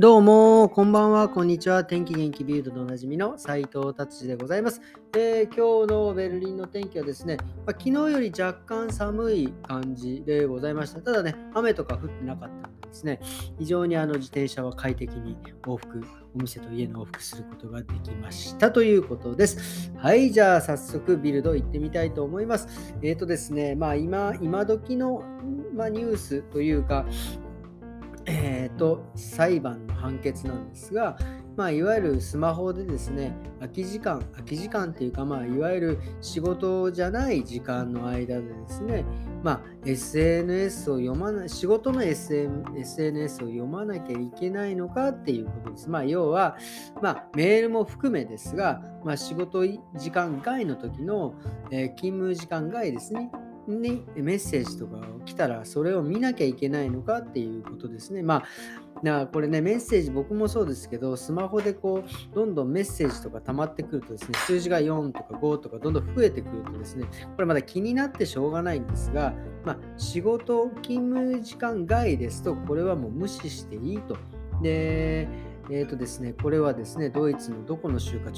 どうもこんばんは、こんにちは。天気元気ビルドでおなじみの斉藤達治でございます。今日のベルリンの天気はですね、昨日より若干寒い感じでございました。ただね、雨とか降ってなかったんですね。非常に自転車は快適に往復、お店と家の往復することができましたということです。はい、じゃあ早速ビルド行ってみたいと思います。ですね、今時の、ニュースというか、裁判の判決なんですが、いわゆるスマホでですね、空き時間というか、いわゆる仕事じゃない時間の間でですね、SNS を読まない、仕事の SNS を読まなきゃいけないのかっていうことです。要は、メールも含めですが、仕事時間外の時の、勤務時間外ですね、メッセージとか来たらそれを見なきゃいけないのかっていうことですね。これね、メッセージ僕もそうですけど、スマホでどんどんメッセージとか溜まってくるとですね、数字が4とか5とかどんどん増えてくるとですね、これまだ気になってしょうがないんですが、仕事勤務時間外ですとこれはもう無視していいと。でですね、これはですね、ドイツのどこの州か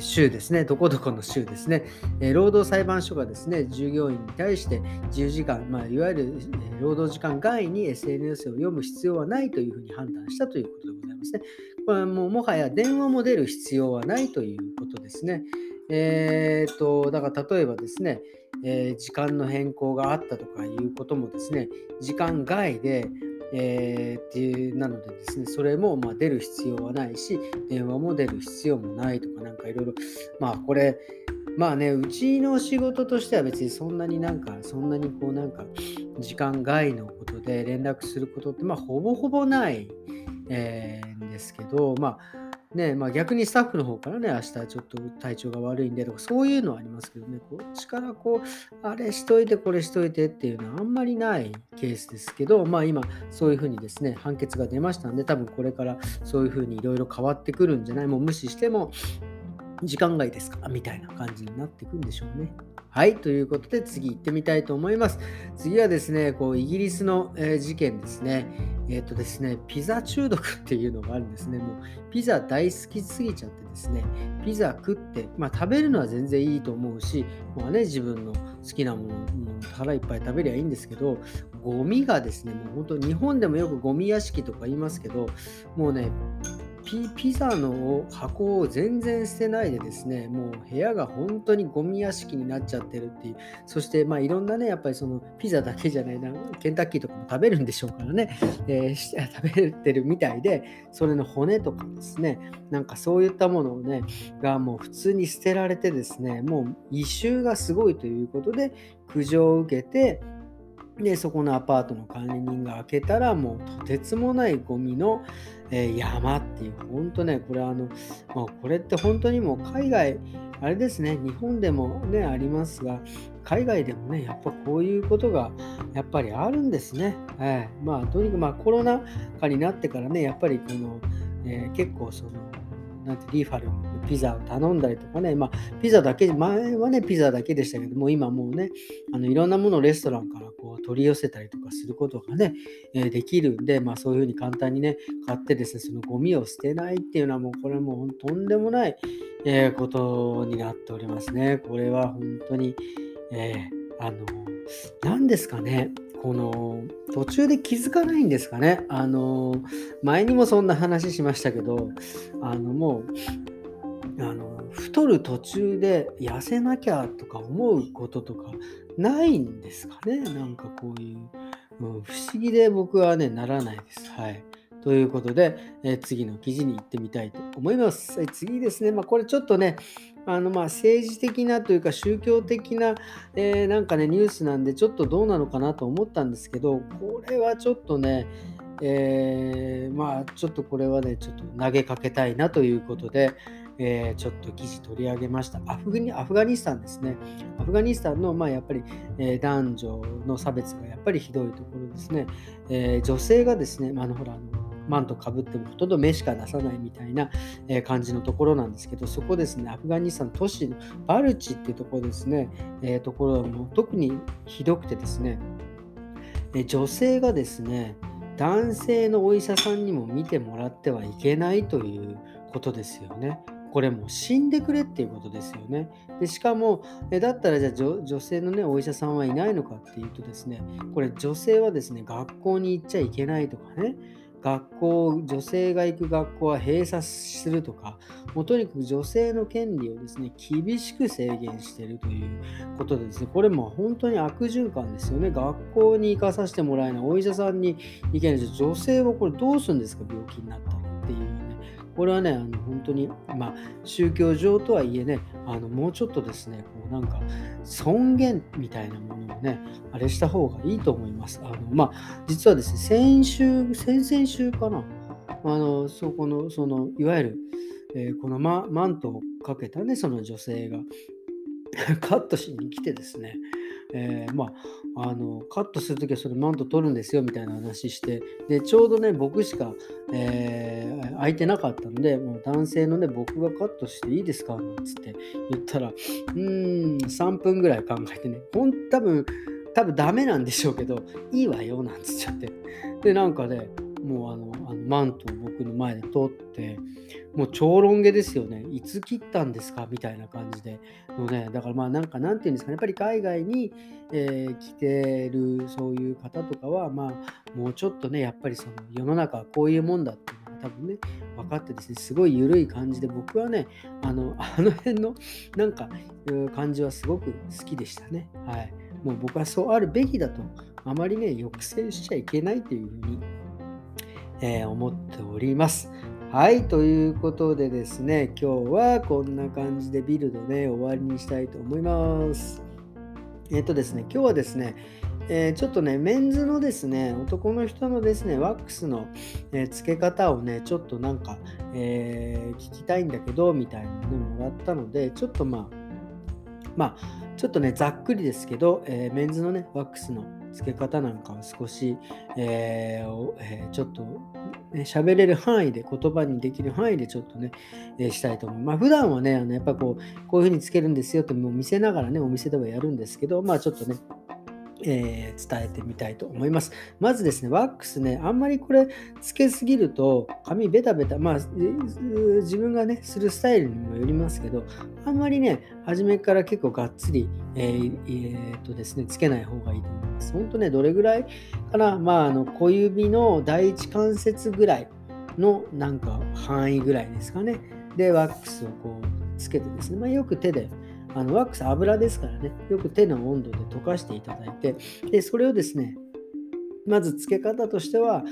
州ですね、どこどこの州ですね、労働裁判所がですね、従業員に対して10時間、いわゆる労働時間外に SNS を読む必要はないというふうに判断したということでございますね。これはもはや電話も出る必要はないということですね。だから例えばですね、時間の変更があったとかいうこともですね、時間外でなのでですね、それも出る必要はないし、電話も出る必要もないとか、なんかいろいろ、これうちの仕事としては別にそんなに時間外のことで連絡することってほぼほぼない、んですけど、逆にスタッフの方からね、明日ちょっと体調が悪いんでとかそういうのはありますけどね、こっちからあれしといてこれしといてっていうのはあんまりないケースですけど、今そういうふうにですね、判決が出ましたんで、多分これからそういうふうにいろいろ変わってくるんじゃない、もう無視しても時間外ですからみたいな感じになってくんでしょうね。はい、ということで次行ってみたいと思います。次はですね、イギリスの、事件ですね。ですね、ピザ中毒っていうのがあるんですね。もうピザ大好きすぎちゃってですね、ピザ食って、食べるのは全然いいと思うし、自分の好きなものを腹いっぱい食べりゃいいんですけど、ゴミがですね、もう本当日本でもよくゴミ屋敷とか言いますけど、もうね、ピザの箱を全然捨てないでですね、もう部屋が本当にゴミ屋敷になっちゃってるっていう。そしていろんなね、やっぱりそのピザだけじゃないな、ケンタッキーとかも食べるんでしょうからね、食べてるみたいで、それの骨とかですね、なんかそういったものをねがもう普通に捨てられてですね、もう異臭がすごいということで苦情を受けて、でそこのアパートの管理人が開けたら、もうとてつもないゴミの、山っていう。本当ね、これこれって本当にもう海外あれですね、日本でもねありますが、海外でもね、やっぱこういうことがやっぱりあるんですね。とにかくコロナ禍になってからね、やっぱり結構リーファルピザを頼んだりとかね、ピザだけ、前はねピザだけでしたけども、今もうねいろんなものをレストランから取り寄せたりとかすることがね、できるんで、そういうふうに簡単にね買ってですね、そのゴミを捨てないっていうのはもうこれはもうとんでもない、ことになっておりますね。これは本当に、何ですかね、途中で気づかないんですかね。前にもそんな話しましたけど、太る途中で痩せなきゃとか思うこととかないんですかね。なんかこういう、不思議で僕はねならないです。はい。ということで、次の記事に行ってみたいと思います。次ですね、これちょっとね、政治的なというか宗教的な、ニュースなんで、ちょっとどうなのかなと思ったんですけど、これはちょっとね、ちょっとこれはね、ちょっと投げかけたいなということで、ちょっと記事取り上げました。アフガニスタンですね。アフガニスタンの、やっぱり、男女の差別がやっぱりひどいところですね。女性がですね、マントかぶってもほとんど目しか出さないみたいな感じのところなんですけど、そこですね、アフガニスタン都市のバルチっていうところですね、ところはもう特にひどくてですね、で、女性がですね、男性のお医者さんにも見てもらってはいけないということですよね。これもう死んでくれっていうことですよね。でしかもだったらじゃあ 女性の、ね、お医者さんはいないのかっていうとですね、これ女性はですね、学校に行っちゃいけないとかね、学校、女性が行く学校は閉鎖するとか、もうとにかく女性の権利をですね、厳しく制限しているということでですね、これも本当に悪循環ですよね。学校に行かさせてもらえない、お医者さんに行けない、女性はこれどうするんですか、病気になったらっていう。これはね、本当に、宗教上とはいえね、もうちょっとですね、こうなんか尊厳みたいなものをね、あれした方がいいと思います。実はですね、先々週かな、そのいわゆる、このマントをかけたね、その女性がカットしに来てですね、カットするときはそれマント取るんですよみたいな話して、でちょうどね、僕しか、空いてなかったので、もう男性のね、僕がカットしていいですかなんつって言ったら、3分ぐらい考えてね、多分ダメなんでしょうけど、いいわよなんつっちゃって、でなんかね、もうマントを僕の前で取って、もう超ロン毛ですよね、いつ切ったんですかみたいな感じでのね。だからなんていうんですかね、やっぱり海外に、来てるそういう方とかは、もうちょっとね、やっぱりその世の中はこういうもんだっていうのが多分ね、分かってですね、すごい緩い感じで、僕はね、あの辺のなんか感じはすごく好きでしたね。はい、もう僕はそうあるべきだと、あまりね、抑制しちゃいけないというふうに思っております。はい、ということでですね、今日はこんな感じでビルドね、終わりにしたいと思います。ですね、今日はですね、ちょっとね、メンズのですね、男の人のですね、ワックスの、付け方をね、ちょっとなんか、聞きたいんだけどみたいなのもらったので、ちょっとちょっとね、ざっくりですけど、メンズのね、ワックスの付け方なんかを少し、ちょっと喋れる範囲で、言葉にできる範囲でちょっとね、したいと思う。普段はね、やっぱこういう風につけるんですよってもう見せながらね、お店ではやるんですけど、ちょっとね、伝えてみたいと思います。まずですね、ワックスね、あんまりこれつけすぎると髪ベタベタ、自分がね、するスタイルにもよりますけど、あんまりね、初めから結構がっつり、ですね、つけない方がいいと思います。本当ね、どれぐらいかな、小指の第一関節ぐらいのなんか範囲ぐらいですかね。で、ワックスをこうつけてですね、よく手で、ワックス油ですからね、よく手の温度で溶かしていただいて、でそれをですね、まずつけ方としては、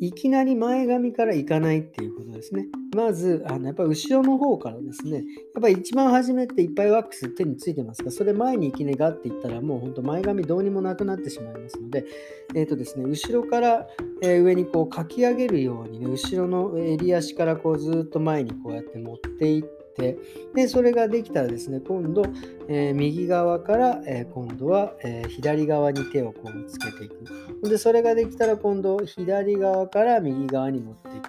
いきなり前髪からいかないっていうことですね。まずやっぱり後ろの方からですね、やっぱり一番初めっていっぱいワックス手についてますから、それ前にいきなりガッていったら、もう本当前髪どうにもなくなってしまいますので、ですね、後ろから、上にこうかき上げるようにね、後ろの襟足からこうずっと前にこうやって持っていって、でそれができたらですね、今度、右側から、今度は、左側に手をこうつけていく。でそれができたら今度左側から右側に持っていく。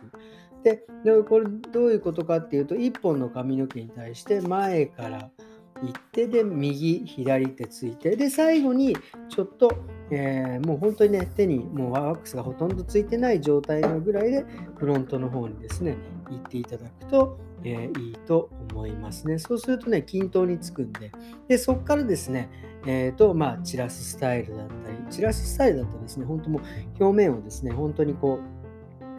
でこれどういうことかっていうと、1本の髪の毛に対して前から行って、で右左ってついて、で最後にちょっと、もう本当にね、手にもうワックスがほとんどついてない状態のぐらいでフロントの方にですね行っていただくと、いいと思いますね。そうするとね、均等につくんで、でそこからですね、散らすスタイルだったり、ですね、本当もう表面をですね、本当にこう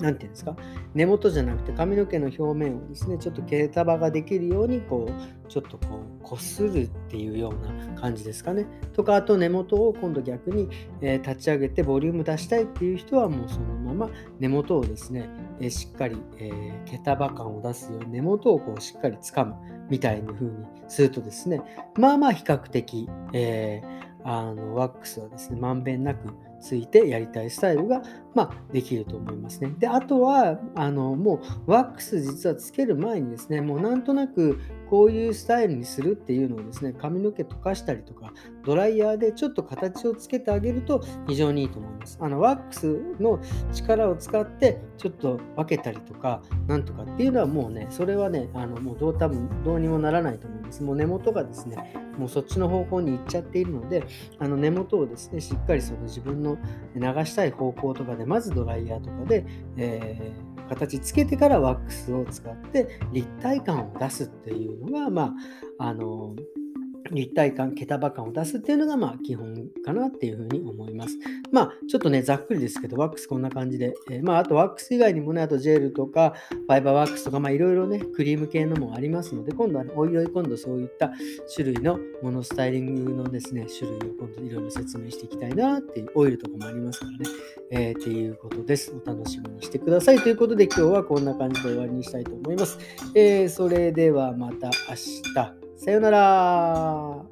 なんていうんですか、根元じゃなくて髪の毛の表面をですね、ちょっと毛束ができるようにこうちょっとこうこするっていうような感じですかね。とか、あと根元を今度逆に、立ち上げてボリューム出したいっていう人は、もうそのまま根元をですね、しっかり、毛束感を出すように根元をこうしっかり掴むみたいな風にするとですね、比較的、ワックスはですね、まんべんなくついてやりたいスタイルができると思いますね。で、あとはもうワックス実はつける前にですね、もうなんとなくこういうスタイルにするっていうのをですね、髪の毛溶かしたりとかドライヤーでちょっと形をつけてあげると非常にいいと思います。ワックスの力を使ってちょっと分けたりとかなんとかっていうのはもうね、それはねもう多分どうにもならないと思います。もう根元がですね、もうそっちの方向に行っちゃっているので、根元をですねしっかりその自分の流したい方向とかでまずドライヤーとかで、形つけてからワックスを使って立体感を出すっていうのが立体感、毛束感を出すっていうのが基本かなっていうふうに思います。ちょっとねざっくりですけどワックスこんな感じで、あとワックス以外にもね、あとジェルとかファイバーワックスとかいろいろねクリーム系のもありますので、今度は今度そういった種類のものスタイリングのですね種類を今度いろいろ説明していきたいなっていう、オイルとかもありますからね、っていうことです。お楽しみにしてくださいということで今日はこんな感じで終わりにしたいと思います。それではまた明日。さよなら。